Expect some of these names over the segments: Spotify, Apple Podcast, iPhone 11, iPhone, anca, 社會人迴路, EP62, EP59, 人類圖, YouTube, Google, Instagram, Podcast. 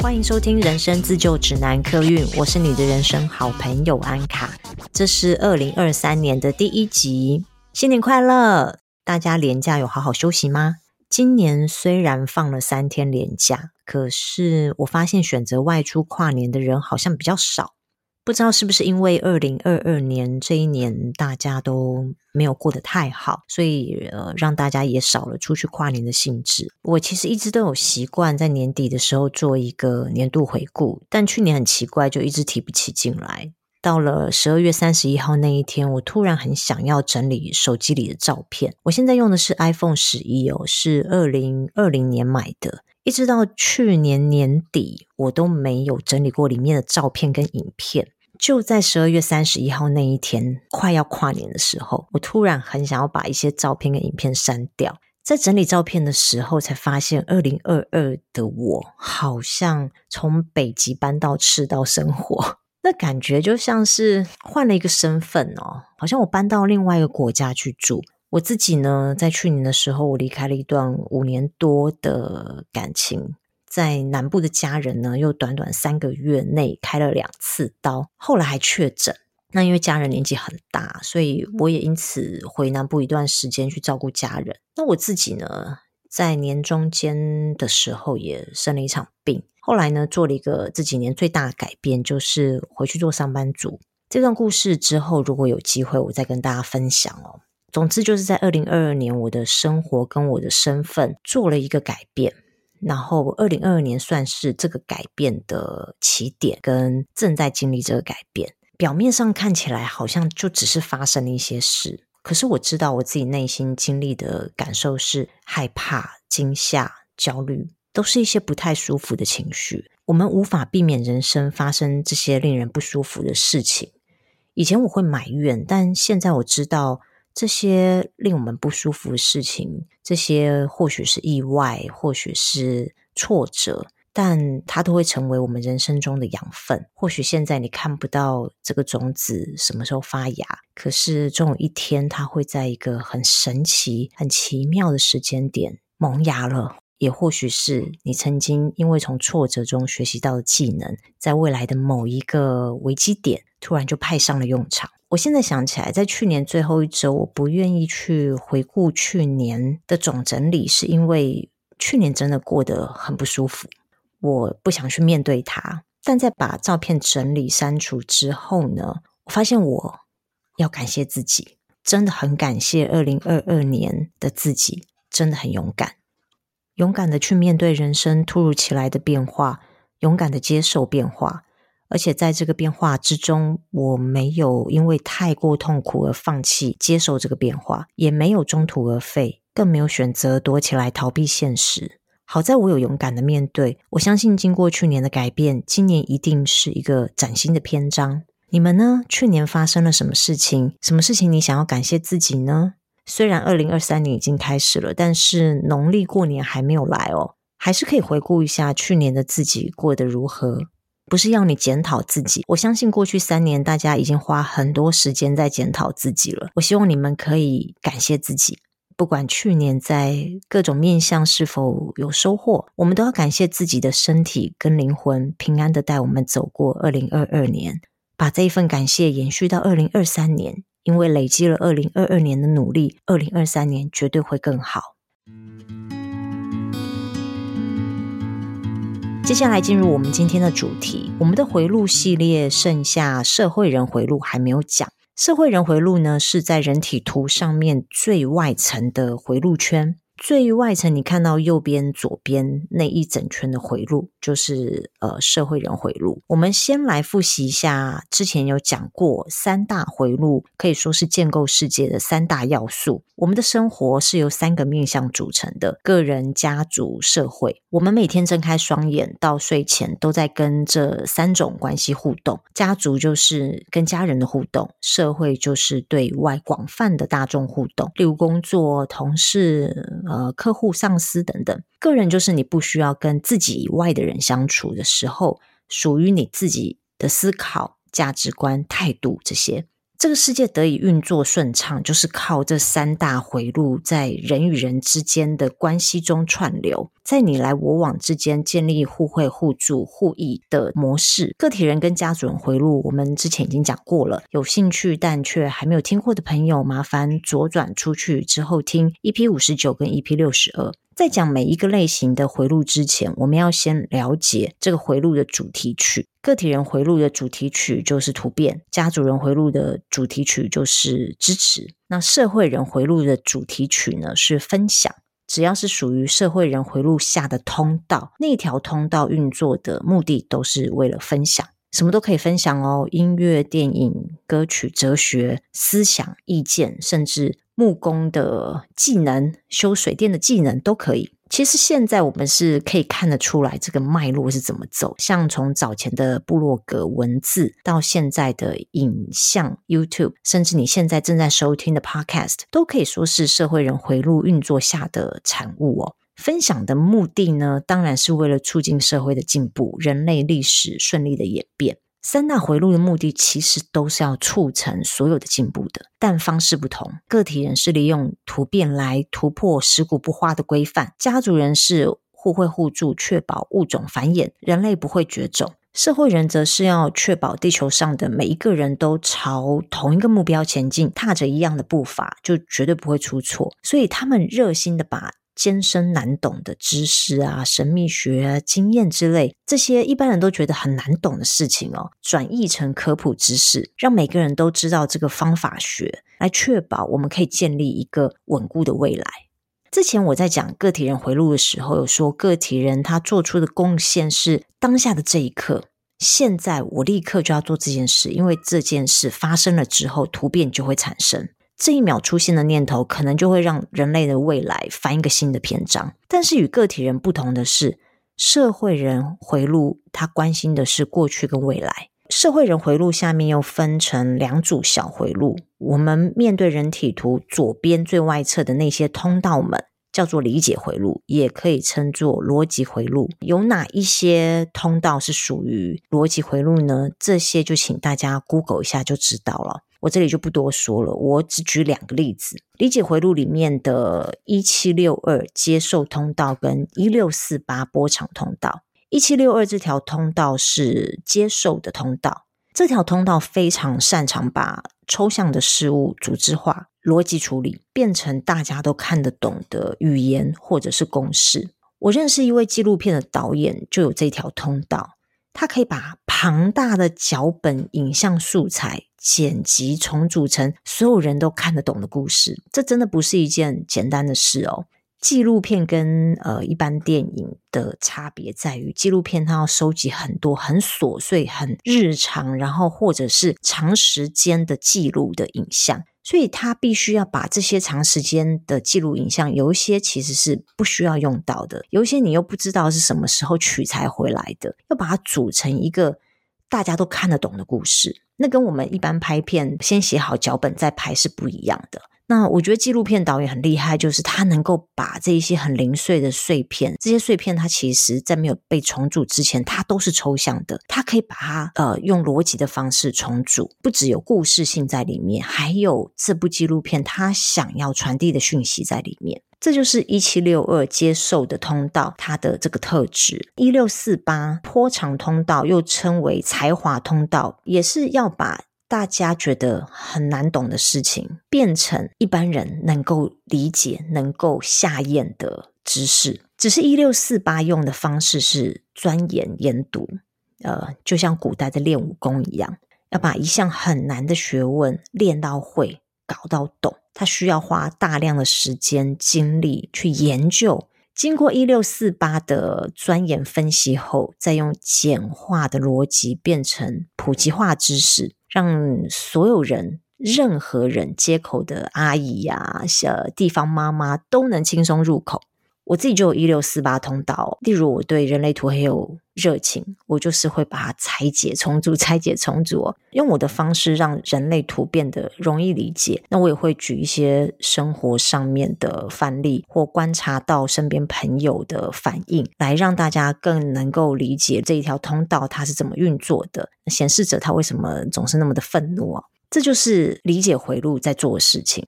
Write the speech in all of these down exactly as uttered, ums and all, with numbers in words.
欢迎收听人生自救指南客运，我是你的人生好朋友安卡，这是二零二三年的第一集。新年快乐！大家连假有好好休息吗？今年虽然放了三天连假，可是我发现选择外出跨年的人好像比较少，不知道是不是因为二零二二年这一年大家都没有过得太好，所以、呃、让大家也少了出去跨年的兴致。我其实一直都有习惯在年底的时候做一个年度回顾，但去年很奇怪就一直提不起劲来。到了十二月三十一号那一天，我突然很想要整理手机里的照片。我现在用的是 iPhone 十一、哦、是二零二零年买的，一直到去年年底我都没有整理过里面的照片跟影片。就在十二月三十一号那一天快要跨年的时候，我突然很想要把一些照片跟影片删掉。在整理照片的时候才发现二零二二的我好像从北极搬到赤道生活，那感觉就像是换了一个身份哦，好像我搬到另外一个国家去住。我自己呢，在去年的时候，我离开了一段五年多的感情，在南部的家人呢，又短短三个月内开了两次刀，后来还确诊。那因为家人年纪很大，所以我也因此回南部一段时间去照顾家人。那我自己呢，在年中间的时候也生了一场病，后来呢做了一个这几年最大的改变，就是回去做上班族。这段故事之后如果有机会我再跟大家分享哦。总之就是在二零二二年我的生活跟我的身份做了一个改变，然后二零二二年算是这个改变的起点，跟正在经历这个改变。表面上看起来好像就只是发生了一些事，可是我知道我自己内心经历的感受是害怕、惊吓、焦虑，都是一些不太舒服的情绪。我们无法避免人生发生这些令人不舒服的事情。以前我会埋怨，但现在我知道这些令我们不舒服的事情，这些或许是意外，或许是挫折，但它都会成为我们人生中的养分。或许现在你看不到这个种子什么时候发芽，可是终有一天它会在一个很神奇、很奇妙的时间点萌芽了。也或许是你曾经因为从挫折中学习到的技能，在未来的某一个危机点突然就派上了用场。我现在想起来，在去年最后一周我不愿意去回顾去年的总整理，是因为去年真的过得很不舒服，我不想去面对它。但在把照片整理删除之后呢，我发现我要感谢自己，真的很感谢二零二二年的自己，真的很勇敢，勇敢的去面对人生突如其来的变化，勇敢的接受变化。而且在这个变化之中，我没有因为太过痛苦而放弃接受这个变化，也没有中途而废，更没有选择躲起来逃避现实。好在我有勇敢的面对，我相信经过去年的改变，今年一定是一个崭新的篇章。你们呢？去年发生了什么事情？什么事情你想要感谢自己呢？虽然二零二三年已经开始了，但是农历过年还没有来哦，还是可以回顾一下去年的自己过得如何。不是要你检讨自己，我相信过去三年大家已经花很多时间在检讨自己了。我希望你们可以感谢自己，不管去年在各种面向是否有收获，我们都要感谢自己的身体跟灵魂平安的带我们走过二零二二年，把这一份感谢延续到二零二三年，因为累积了二零二二年的努力，二零二三年绝对会更好。接下来进入我们今天的主题，我们的回路系列剩下社会人回路还没有讲。社会人回路呢，是在人体图上面最外层的回路圈。最外层你看到右边左边那一整圈的回路，就是呃社会人回路。我们先来复习一下之前有讲过三大回路，可以说是建构世界的三大要素。我们的生活是由三个面向组成的：个人、家族、社会。我们每天睁开双眼到睡前都在跟这三种关系互动。家族就是跟家人的互动，社会就是对外广泛的大众互动，例如工作、同事、呃、客户、上司等等。个人就是你不需要跟自己以外的人相处的时候，属于你自己的思考、价值观、态度这些。这个世界得以运作顺畅，就是靠这三大回路在人与人之间的关系中串流，在你来我往之间建立互惠互助互益的模式。个体人跟家族人回路我们之前已经讲过了，有兴趣但却还没有听过的朋友麻烦左转出去之后听 E P 五十九 跟 E P 六十二。在讲每一个类型的回路之前，我们要先了解这个回路的主题曲。个体人回路的主题曲就是突变，家族人回路的主题曲就是支持，那社会人回路的主题曲呢是分享。只要是属于社会人回路下的通道，那条通道运作的目的都是为了分享，什么都可以分享哦，音乐、电影、歌曲、哲学、思想、意见，甚至木工的技能、修水电的技能都可以。其实现在我们是可以看得出来这个脉络是怎么走，像从早前的部落格文字到现在的影像 YouTube， 甚至你现在正在收听的 Podcast 都可以说是社会人回路运作下的产物哦。分享的目的呢，当然是为了促进社会的进步，人类历史顺利的演变。三大回路的目的其实都是要促成所有的进步的，但方式不同。个体人是利用突变来突破食古不化的规范，家族人是互惠互助，确保物种繁衍，人类不会绝种。社会人则是要确保地球上的每一个人都朝同一个目标前进，踏着一样的步伐，就绝对不会出错。所以他们热心的把艰深难懂的知识啊、神秘学啊、经验之类，这些一般人都觉得很难懂的事情哦，转译成科普知识，让每个人都知道这个方法学，来确保我们可以建立一个稳固的未来。之前我在讲个体人回路的时候，有说个体人他做出的贡献是当下的这一刻，现在我立刻就要做这件事，因为这件事发生了之后，突变就会产生。这一秒出现的念头可能就会让人类的未来翻一个新的篇章。但是与个体人不同的是，社会人回路他关心的是过去跟未来。社会人回路下面又分成两组小回路，我们面对人体图左边最外侧的那些通道们叫做理解回路，也可以称作逻辑回路。有哪一些通道是属于逻辑回路呢？这些就请大家 Google 一下就知道了，我这里就不多说了，我只举两个例子。理解回路里面的一七六二接受通道跟一六四八波长通道。一七六二这条通道是接受的通道，这条通道非常擅长把抽象的事物组织化、逻辑处理，变成大家都看得懂的语言或者是公式。我认识一位纪录片的导演就有这条通道，他可以把庞大的脚本、影像素材剪辑重组成所有人都看得懂的故事，这真的不是一件简单的事哦。纪录片跟呃一般电影的差别在于，纪录片它要收集很多很琐碎、很日常，然后或者是长时间的记录的影像，所以它必须要把这些长时间的记录影像，有一些其实是不需要用到的，有一些你又不知道是什么时候取材回来的，要把它组成一个大家都看得懂的故事。那跟我们一般拍片先写好脚本再拍是不一样的。那我觉得纪录片导演很厉害，就是他能够把这一些很零碎的碎片，这些碎片它其实在没有被重组之前它都是抽象的，他可以把它呃用逻辑的方式重组，不只有故事性在里面，还有这部纪录片他想要传递的讯息在里面。这就是一七六二接受的通道它的这个特质。一六四八波长通道又称为才华通道，也是要把大家觉得很难懂的事情变成一般人能够理解、能够下咽的知识。只是一六四八用的方式是钻研研读，呃，就像古代的练武功一样，要把一项很难的学问练到会、搞到懂，他需要花大量的时间精力去研究，经过一六四八的钻研分析后，再用简化的逻辑变成普及化知识，让所有人、任何人、街口的阿姨啊、地方妈妈都能轻松入口。我自己就有一六四八通道，例如我对人类图很有热情，我就是会把它拆解重组、拆解重组、哦、用我的方式让人类图变得容易理解。那我也会举一些生活上面的范例，或观察到身边朋友的反应，来让大家更能够理解这一条通道它是怎么运作的，显示者他为什么总是那么的愤怒啊。这就是理解回路在做的事情。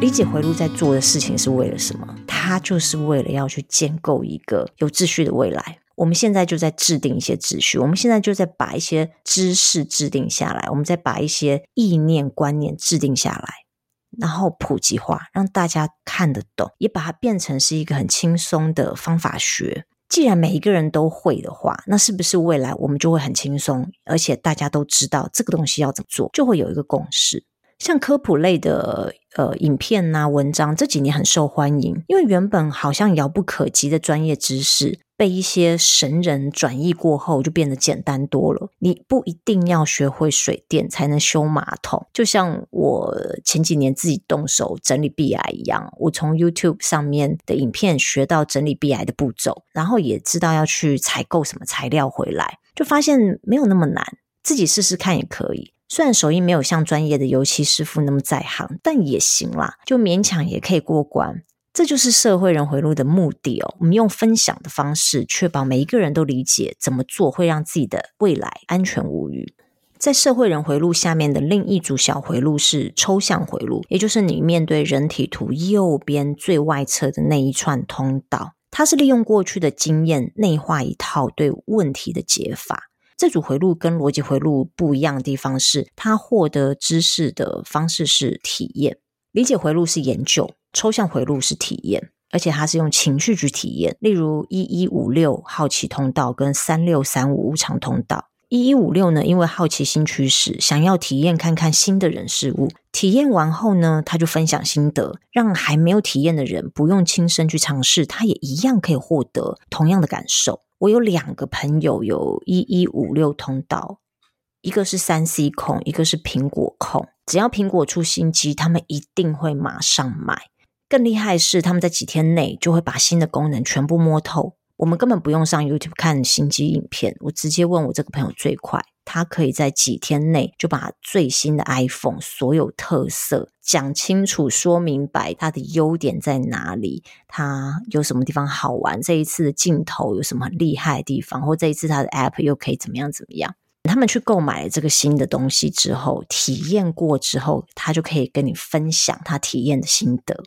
理解回路在做的事情是为了什么？它就是为了要去建构一个有秩序的未来。我们现在就在制定一些秩序，我们现在就在把一些知识制定下来，我们在把一些意念观念制定下来，然后普及化，让大家看得懂，也把它变成是一个很轻松的方法学。既然每一个人都会的话，那是不是未来我们就会很轻松，而且大家都知道这个东西要怎么做，就会有一个共识。像科普类的呃影片啊文章这几年很受欢迎，因为原本好像遥不可及的专业知识被一些神人转译过后就变得简单多了。你不一定要学会水电才能修马桶，就像我前几年自己动手整理壁癌一样，我从 YouTube 上面的影片学到整理壁癌的步骤，然后也知道要去采购什么材料回来，就发现没有那么难，自己试试看也可以。虽然手艺没有像专业的油漆师傅那么在行，但也行啦，就勉强也可以过关。这就是社会人回路的目的哦。我们用分享的方式，确保每一个人都理解怎么做会让自己的未来安全无虞。在社会人回路下面的另一组小回路是抽象回路，也就是你面对人体图右边最外侧的那一串通道，它是利用过去的经验内化一套对问题的解法。这组回路跟逻辑回路不一样的地方是，它获得知识的方式是体验。理解回路是研究，抽象回路是体验，而且它是用情绪去体验，例如一一五六好奇通道跟三六三五无常通道。一一五六呢，因为好奇心驱使，想要体验看看新的人事物，体验完后呢，他就分享心得，让还没有体验的人不用亲身去尝试，他也一样可以获得同样的感受。我有两个朋友有一一五六通道，一个是 三 C 控，一个是苹果控。只要苹果出新机，他们一定会马上买。更厉害的是，他们在几天内就会把新的功能全部摸透。我们根本不用上 YouTube 看新机影片，我直接问我这个朋友最快，他可以在几天内就把最新的 iPhone 所有特色讲清楚，说明白它的优点在哪里，它有什么地方好玩，这一次的镜头有什么很厉害的地方，或这一次它的 App 又可以怎么样怎么样。他们去购买了这个新的东西之后，体验过之后，他就可以跟你分享他体验的心得。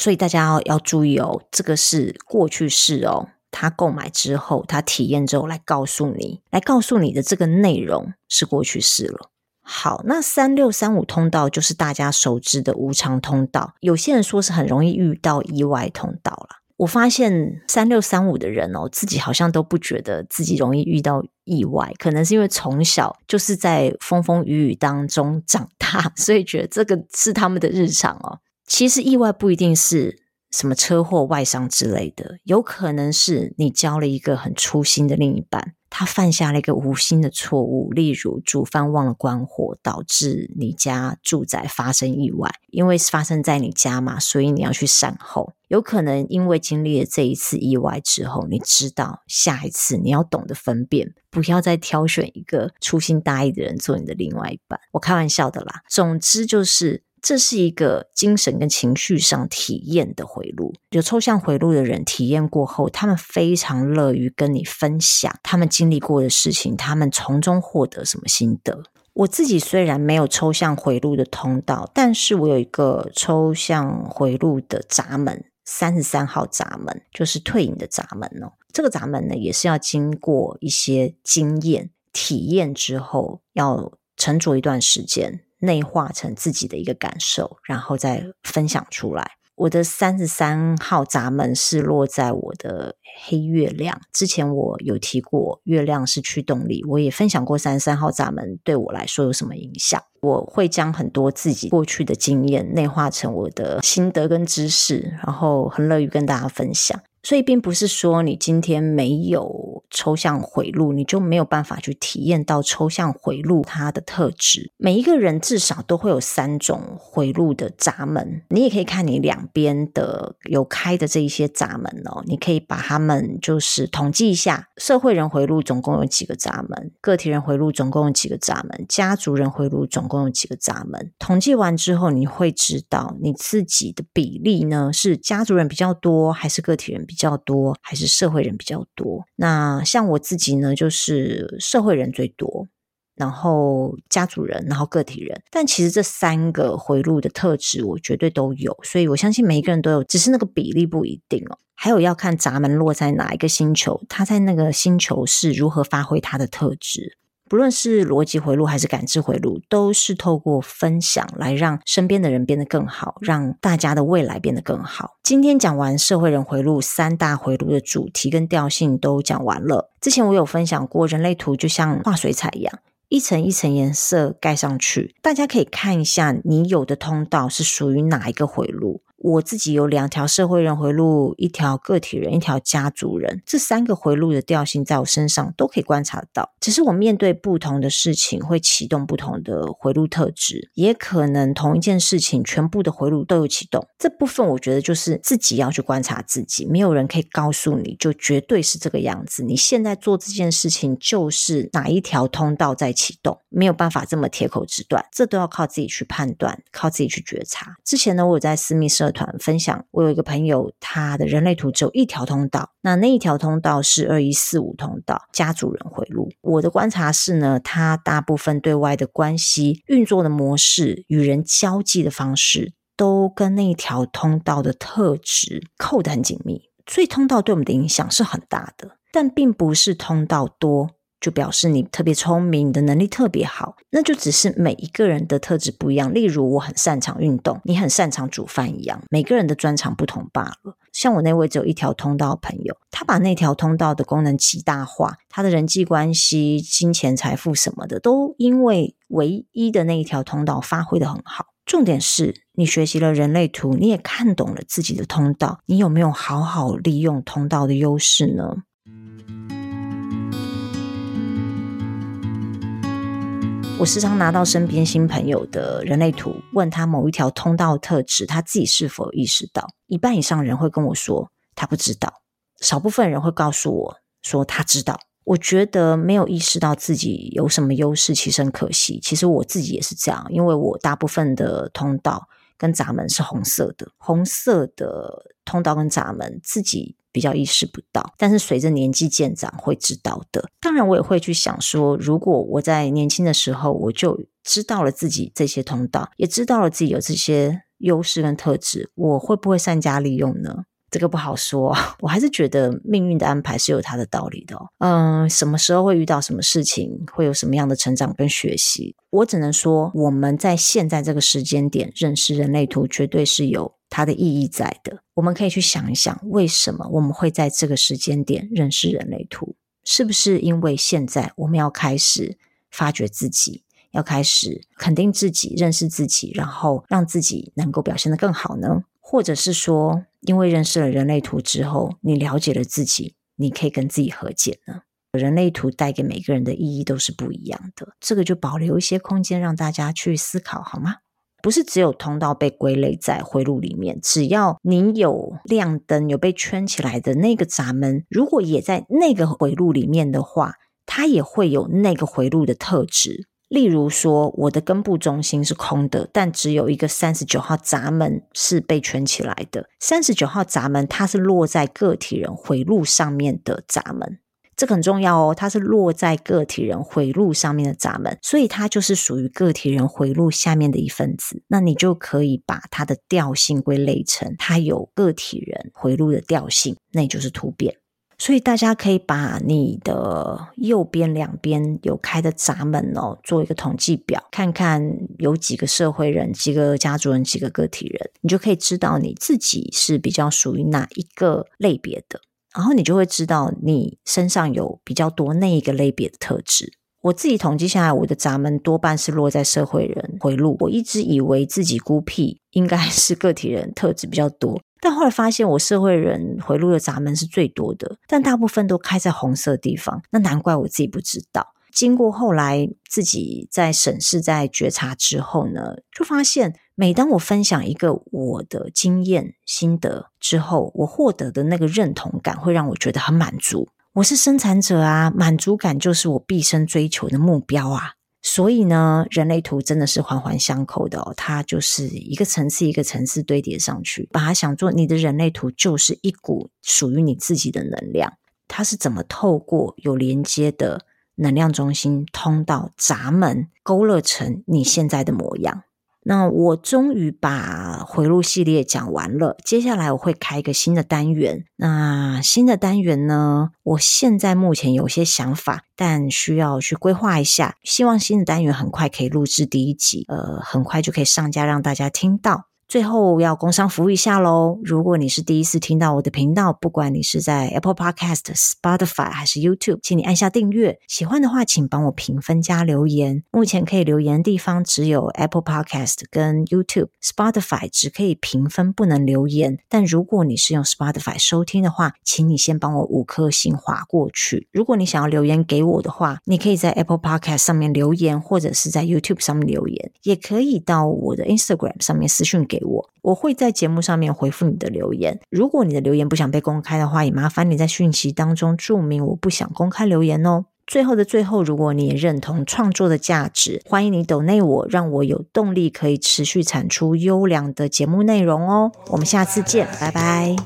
所以大家 要, 要注意哦，这个是过去式哦，他购买之后，他体验之后来告诉你，来告诉你的这个内容是过去式了。好，那三六三五通道就是大家熟知的无常通道，有些人说是很容易遇到意外通道啦。我发现三六三五的人哦，自己好像都不觉得自己容易遇到意外，可能是因为从小就是在风风雨雨当中长大，所以觉得这个是他们的日常哦。其实意外不一定是什么车祸外伤之类的，有可能是你交了一个很粗心的另一半，他犯下了一个无心的错误，例如煮饭忘了关火，导致你家住宅发生意外。因为发生在你家嘛，所以你要去善后。有可能因为经历了这一次意外之后，你知道下一次你要懂得分辨，不要再挑选一个粗心大意的人做你的另外一半。我开玩笑的啦，总之就是这是一个精神跟情绪上体验的回路。有抽象回路的人体验过后，他们非常乐于跟你分享他们经历过的事情，他们从中获得什么心得。我自己虽然没有抽象回路的通道，但是我有一个抽象回路的闸门，三十三号闸门，就是退隐的闸门哦。这个闸门呢，也是要经过一些经验体验之后，要沉着一段时间，内化成自己的一个感受，然后再分享出来。我的三十三号闸门是落在我的黑月亮，之前我有提过月亮是驱动力，我也分享过三十三号闸门对我来说有什么影响。我会将很多自己过去的经验内化成我的心得跟知识，然后很乐于跟大家分享。所以并不是说你今天没有抽象回路，你就没有办法去体验到抽象回路它的特质。每一个人至少都会有三种回路的闸门，你也可以看你两边的有开的这一些闸门哦，你可以把它们就是统计一下。社会人回路总共有几个闸门，个体人回路总共有几个闸门，家族人回路总共有几个闸门。统计完之后，你会知道你自己的比例呢，是家族人比较多，还是个体人比较多，比较多，还是社会人比较多。那呃，像我自己呢，就是社会人最多，然后家族人，然后个体人，但其实这三个回路的特质我绝对都有，所以我相信每一个人都有，只是那个比例不一定哦。还有要看闸门落在哪一个星球，他在那个星球是如何发挥他的特质。不论是逻辑回路还是感知回路，都是透过分享来让身边的人变得更好，让大家的未来变得更好。今天讲完社会人回路，三大回路的主题跟调性都讲完了。之前我有分享过，人类图就像画水彩一样，一层一层颜色盖上去，大家可以看一下你有的通道是属于哪一个回路。我自己有两条社会人回路，一条个体人，一条家族人，这三个回路的调性在我身上都可以观察到，只是我面对不同的事情会启动不同的回路特质，也可能同一件事情全部的回路都有启动。这部分我觉得就是自己要去观察自己，没有人可以告诉你就绝对是这个样子，你现在做这件事情就是哪一条通道在启动，没有办法这么铁口直断，这都要靠自己去判断，靠自己去觉察。之前呢，我有在私密社团分享，我有一个朋友，他的人类图只有一条通道，那那一条通道是二一四五通道，家族人回路。我的观察是呢，他大部分对外的关系运作的模式，与人交际的方式，都跟那一条通道的特质扣得很紧密，所以通道对我们的影响是很大的，但并不是通道多就表示你特别聪明，你的能力特别好，那就只是每一个人的特质不一样。例如我很擅长运动，你很擅长煮饭一样，每个人的专长不同罢了。像我那位只有一条通道的朋友，他把那条通道的功能极大化，他的人际关系、金钱、财富什么的，都因为唯一的那一条通道发挥得很好。重点是你学习了人类图，你也看懂了自己的通道，你有没有好好利用通道的优势呢？我时常拿到身边新朋友的人类图，问他某一条通道特质他自己是否意识到，一半以上人会跟我说他不知道，少部分人会告诉我说他知道。我觉得没有意识到自己有什么优势其实很可惜，其实我自己也是这样，因为我大部分的通道跟闸门是红色的，红色的通道跟闸门自己比较意识不到，但是随着年纪渐长会知道的。当然我也会去想说，如果我在年轻的时候我就知道了自己这些通道，也知道了自己有这些优势跟特质，我会不会善加利用呢？这个不好说，我还是觉得命运的安排是有它的道理的哦。嗯，什么时候会遇到什么事情，会有什么样的成长跟学习，我只能说我们在现在这个时间点认识人类图绝对是有它的意义在的。我们可以去想一想，为什么我们会在这个时间点认识人类图，是不是因为现在我们要开始发掘自己，要开始肯定自己，认识自己，然后让自己能够表现得更好呢？或者是说因为认识了人类图之后，你了解了自己，你可以跟自己和解呢？人类图带给每个人的意义都是不一样的，这个就保留一些空间让大家去思考好吗？不是只有通道被归类在回路里面，只要你有亮灯，有被圈起来的那个闸门，如果也在那个回路里面的话，它也会有那个回路的特质。例如说我的根部中心是空的，但只有一个三十九号闸门是被圈起来的，三十九号闸门它是落在个体人回路上面的闸门，这个很重要哦，它是落在个体人回路上面的闸门，所以它就是属于个体人回路下面的一分子。那你就可以把它的调性归类成它有个体人回路的调性，那也就是突变。所以大家可以把你的右边两边有开的闸门哦，做一个统计表，看看有几个社会人，几个家族人，几个个体人，你就可以知道你自己是比较属于哪一个类别的，然后你就会知道你身上有比较多那一个类别的特质。我自己统计下来，我的闸门多半是落在社会人回路，我一直以为自己孤僻，应该是个体人特质比较多，但后来发现我社会人回路的闸门是最多的，但大部分都开在红色地方，那难怪我自己不知道。经过后来自己在审视、在觉察之后呢，就发现每当我分享一个我的经验心得之后，我获得的那个认同感会让我觉得很满足。我是生产者啊，满足感就是我毕生追求的目标啊。所以呢，人类图真的是环环相扣的哦，它就是一个层次一个层次堆叠上去，把它想做你的人类图就是一股属于你自己的能量，它是怎么透过有连接的能量中心通道闸门勾勒成你现在的模样。那我终于把回路系列讲完了，接下来我会开一个新的单元。那新的单元呢，我现在目前有些想法，但需要去规划一下，希望新的单元很快可以录制第一集，呃，很快就可以上架让大家听到。最后要工商服务一下咯，如果你是第一次听到我的频道，不管你是在 Apple Podcast、Spotify 还是 YouTube， 请你按下订阅，喜欢的话请帮我评分加留言。目前可以留言的地方只有 Apple Podcast 跟 YouTube， Spotify 只可以评分不能留言，但如果你是用 Spotify 收听的话，请你先帮我五颗星滑过去。如果你想要留言给我的话，你可以在 Apple Podcast 上面留言，或者是在 YouTube 上面留言，也可以到我的 Instagram 上面私讯给我，我会在节目上面回复你的留言。如果你的留言不想被公开的话，也麻烦你在讯息当中注明我不想公开留言哦。最后的最后，如果你也认同创作的价值，欢迎你抖内我，让我有动力可以持续产出优良的节目内容哦。我们下次见，拜拜。